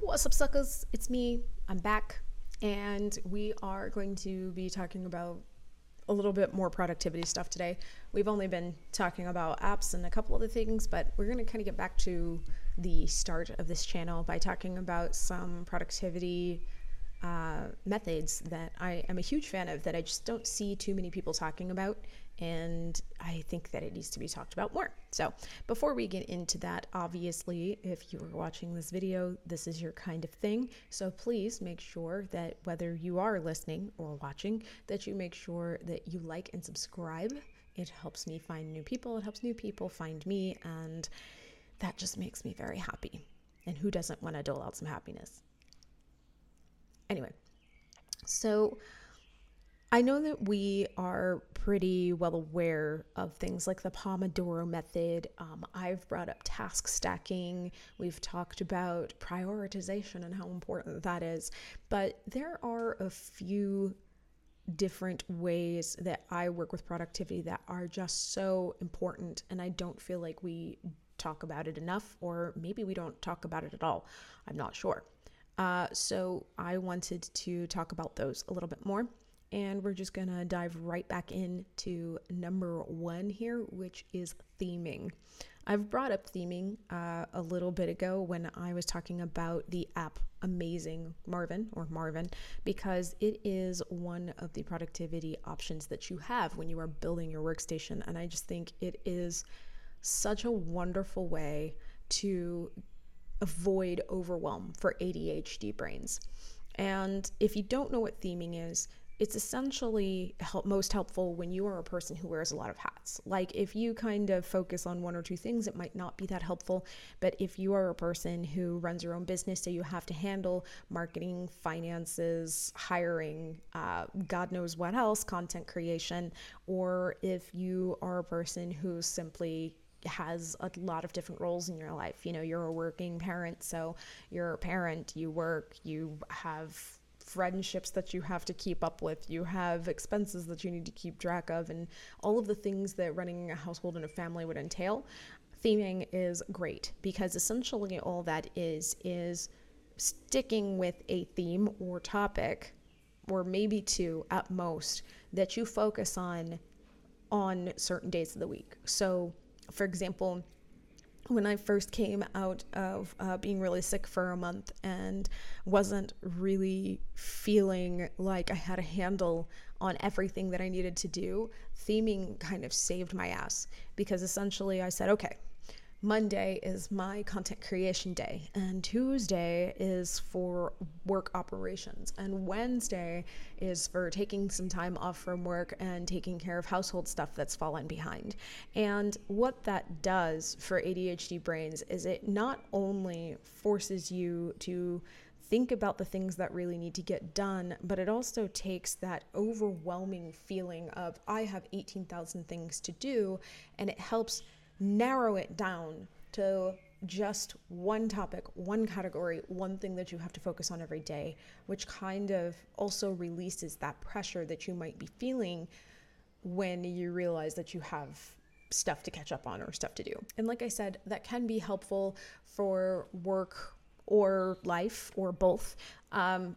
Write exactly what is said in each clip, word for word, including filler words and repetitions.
What's up, suckers? It's me. I'm back, and we are going to be talking about a little bit more productivity stuff today. We've only been talking about apps and a couple other things, but we're going to kind of get back to the start of this channel by talking about some productivity uh, methods that I am a huge fan of that I just don't see too many people talking about, and I think that it needs to be talked about more. So before we get into that, obviously, if you are watching this video, this is your kind of thing. So please make sure that whether you are listening or watching, that you make sure that you like and subscribe. It helps me find new people. It helps new people find me. And that just makes me very happy. And who doesn't want to dole out some happiness? Anyway, so I know that we are pretty well aware of things like the Pomodoro method. Um, I've brought up task stacking. We've talked about prioritization and how important that is. But there are a few different ways that I work with productivity that are just so important, and I don't feel like we talk about it enough, or maybe we don't talk about it at all. I'm not sure. Uh, so I wanted to talk about those a little bit more. And we're just gonna dive right back into number one here, which is theming. I've brought up theming uh, a little bit ago when I was talking about the app Amazing Marvin or Marvin, because it is one of the productivity options that you have when you are building your workstation. And I just think it is such a wonderful way to avoid overwhelm for A D H D brains. And if you don't know what theming is, it's essentially help, most helpful when you are a person who wears a lot of hats. Like if you kind of focus on one or two things, it might not be that helpful. But if you are a person who runs your own business, so you have to handle marketing, finances, hiring, uh, God knows what else, content creation, or if you are a person who simply has a lot of different roles in your life. You know, you're a working parent, so you're a parent, you work, you have friendships that you have to keep up with, you have expenses that you need to keep track of, and all of the things that running a household and a family would entail. Theming is great because essentially all that is is sticking with a theme or topic, or maybe two at most, that you focus on on certain days of the week. So for example, when I first came out of uh, being really sick for a month and wasn't really feeling like I had a handle on everything that I needed to do, theming kind of saved my ass, because essentially I said, okay, Monday is my content creation day, and Tuesday is for work operations, and Wednesday is for taking some time off from work and taking care of household stuff that's fallen behind. And what that does for A D H D brains is it not only forces you to think about the things that really need to get done, but it also takes that overwhelming feeling of I have eighteen thousand things to do, and it helps narrow it down to just one topic, one category, one thing that you have to focus on every day, which kind of also releases that pressure that you might be feeling when you realize that you have stuff to catch up on or stuff to do. And like I said, that can be helpful for work or life or both. Um,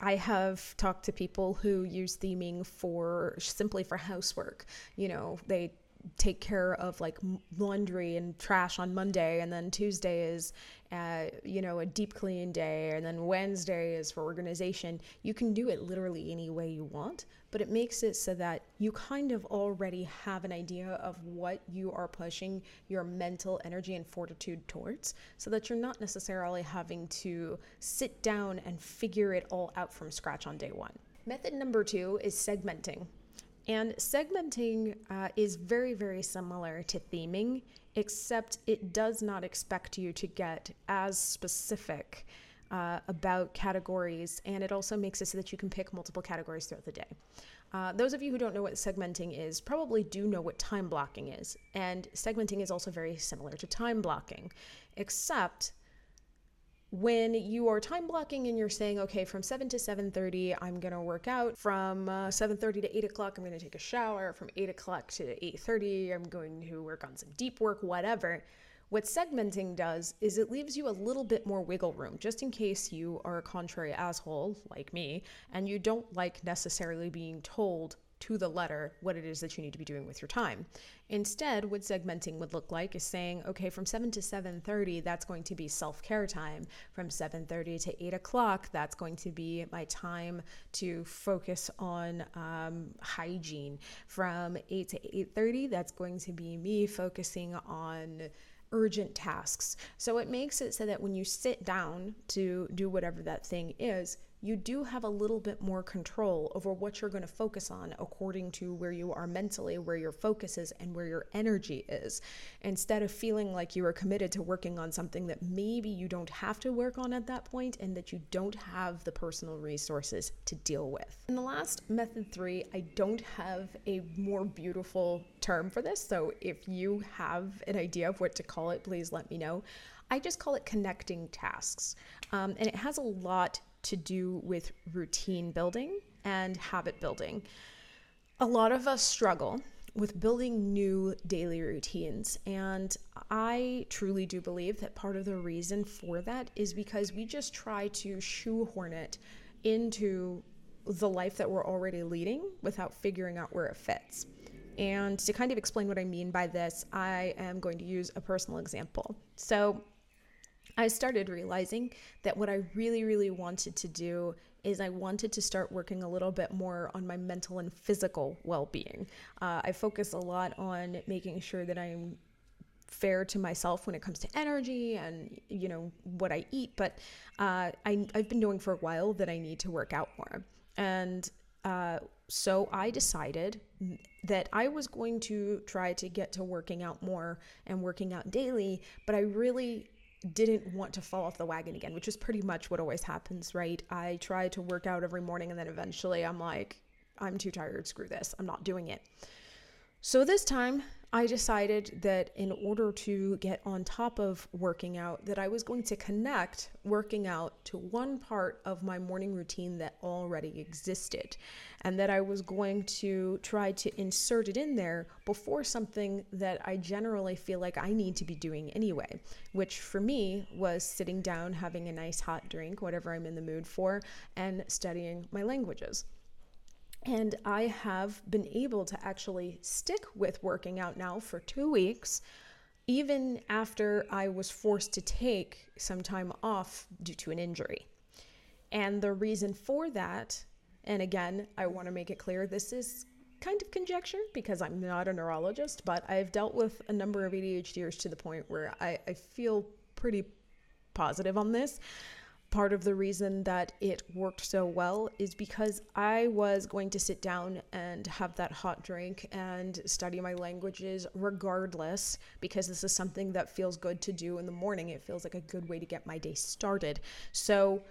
I have talked to people who use theming for simply for housework. You know, they take care of like laundry and trash on Monday, and then Tuesday is uh you know a deep clean day, and then Wednesday is for organization. You can do it literally any way you want, but it makes it so that you kind of already have an idea of what you are pushing your mental energy and fortitude towards, so that you're not necessarily having to sit down and figure it all out from scratch on day one. Method number two is segmenting. And segmenting uh, is very, very similar to theming, except it does not expect you to get as specific uh, about categories, and it also makes it so that you can pick multiple categories throughout the day. Uh, those of you who don't know what segmenting is probably do know what time blocking is, and segmenting is also very similar to time blocking, except when you are time blocking and you're saying, okay, from seven to seven thirty, I'm going to work out. From uh, seven thirty to eight o'clock, I'm going to take a shower. From eight o'clock to eight thirty, I'm going to work on some deep work, whatever. What segmenting does is it leaves you a little bit more wiggle room, just in case you are a contrary asshole like me and you don't like necessarily being told to the letter what it is that you need to be doing with your time. Instead, what segmenting would look like is saying, okay, from seven to seven thirty, that's going to be self-care time. From seven thirty to eight o'clock, that's going to be my time to focus on um, hygiene. From eight to eight thirty, that's going to be me focusing on urgent tasks. So it makes it so that when you sit down to do whatever that thing is, you do have a little bit more control over what you're going to focus on according to where you are mentally, where your focus is, and where your energy is. Instead of feeling like you are committed to working on something that maybe you don't have to work on at that point and that you don't have the personal resources to deal with. And the last method three, I don't have a more beautiful term for this, so if you have an idea of what to call it, please let me know. I just call it connecting tasks. Um, and it has a lot to do with routine building and habit building. A lot of us struggle with building new daily routines, and I truly do believe that part of the reason for that is because we just try to shoehorn it into the life that we're already leading without figuring out where it fits. And to kind of explain what I mean by this, I am going to use a personal example. So I started realizing that what I really, really wanted to do is I wanted to start working a little bit more on my mental and physical well-being. Uh, I focus a lot on making sure that I'm fair to myself when it comes to energy and, you know, what I eat, but uh, I, I've been knowing for a while that I need to work out more. And uh, so I decided that I was going to try to get to working out more and working out daily, but I really didn't want to fall off the wagon again, which is pretty much what always happens, right? I try to work out every morning and then eventually I'm like, I'm too tired, screw this, I'm not doing it. So this time I decided that in order to get on top of working out, that I was going to connect working out to one part of my morning routine that already existed, and that I was going to try to insert it in there before something that I generally feel like I need to be doing anyway, which for me was sitting down, having a nice hot drink, whatever I'm in the mood for, and studying my languages. And I have been able to actually stick with working out now for two weeks, even after I was forced to take some time off due to an injury. And the reason for that, and again, I want to make it clear, this is kind of conjecture because I'm not a neurologist, but I've dealt with a number of A D H D ers to the point where I, I feel pretty positive on this. Part of the reason that it worked so well is because I was going to sit down and have that hot drink and study my languages regardless, because this is something that feels good to do in the morning. It feels like a good way to get my day started. So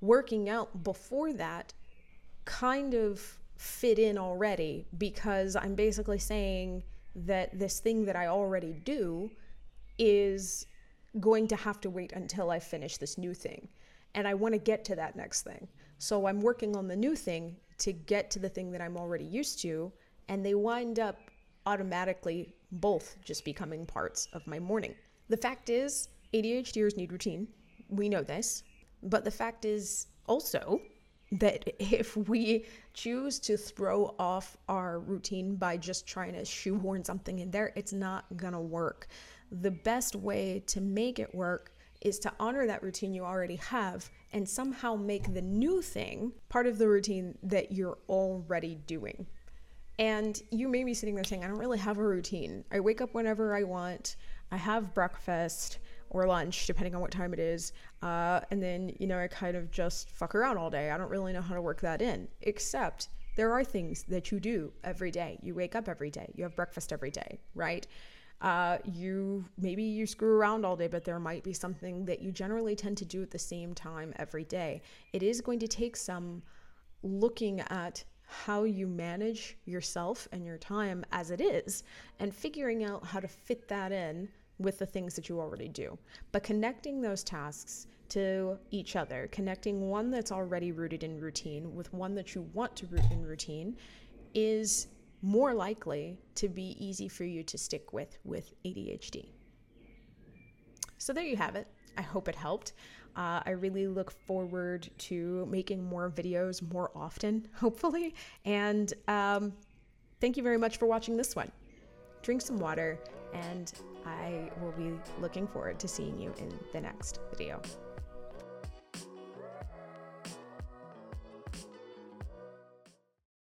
working out before that kind of fit in already, because I'm basically saying that this thing that I already do is going to have to wait until I finish this new thing. And I want to get to that next thing. So I'm working on the new thing to get to the thing that I'm already used to, and they wind up automatically both just becoming parts of my morning. The fact is, A D H D ers need routine. We know this. But the fact is also that if we choose to throw off our routine by just trying to shoehorn something in there, it's not gonna work. The best way to make it work is to honor that routine you already have and somehow make the new thing part of the routine that you're already doing. And you may be sitting there saying, I don't really have a routine. I wake up whenever I want. I have breakfast or lunch, depending on what time it is. Uh, and then, you know, I kind of just fuck around all day. I don't really know how to work that in, except there are things that you do every day. You wake up every day. You have breakfast every day, right? Uh, you maybe you screw around all day, but there might be something that you generally tend to do at the same time every day. It is going to take some looking at how you manage yourself and your time as it is, and figuring out how to fit that in with the things that you already do. But connecting those tasks to each other, connecting one that's already rooted in routine with one that you want to root in routine, is more likely to be easy for you to stick with with A D H D. So there you have it. I hope it helped. Uh, I really look forward to making more videos more often, hopefully. And um, thank you very much for watching this one. Drink some water, and I will be looking forward to seeing you in the next video.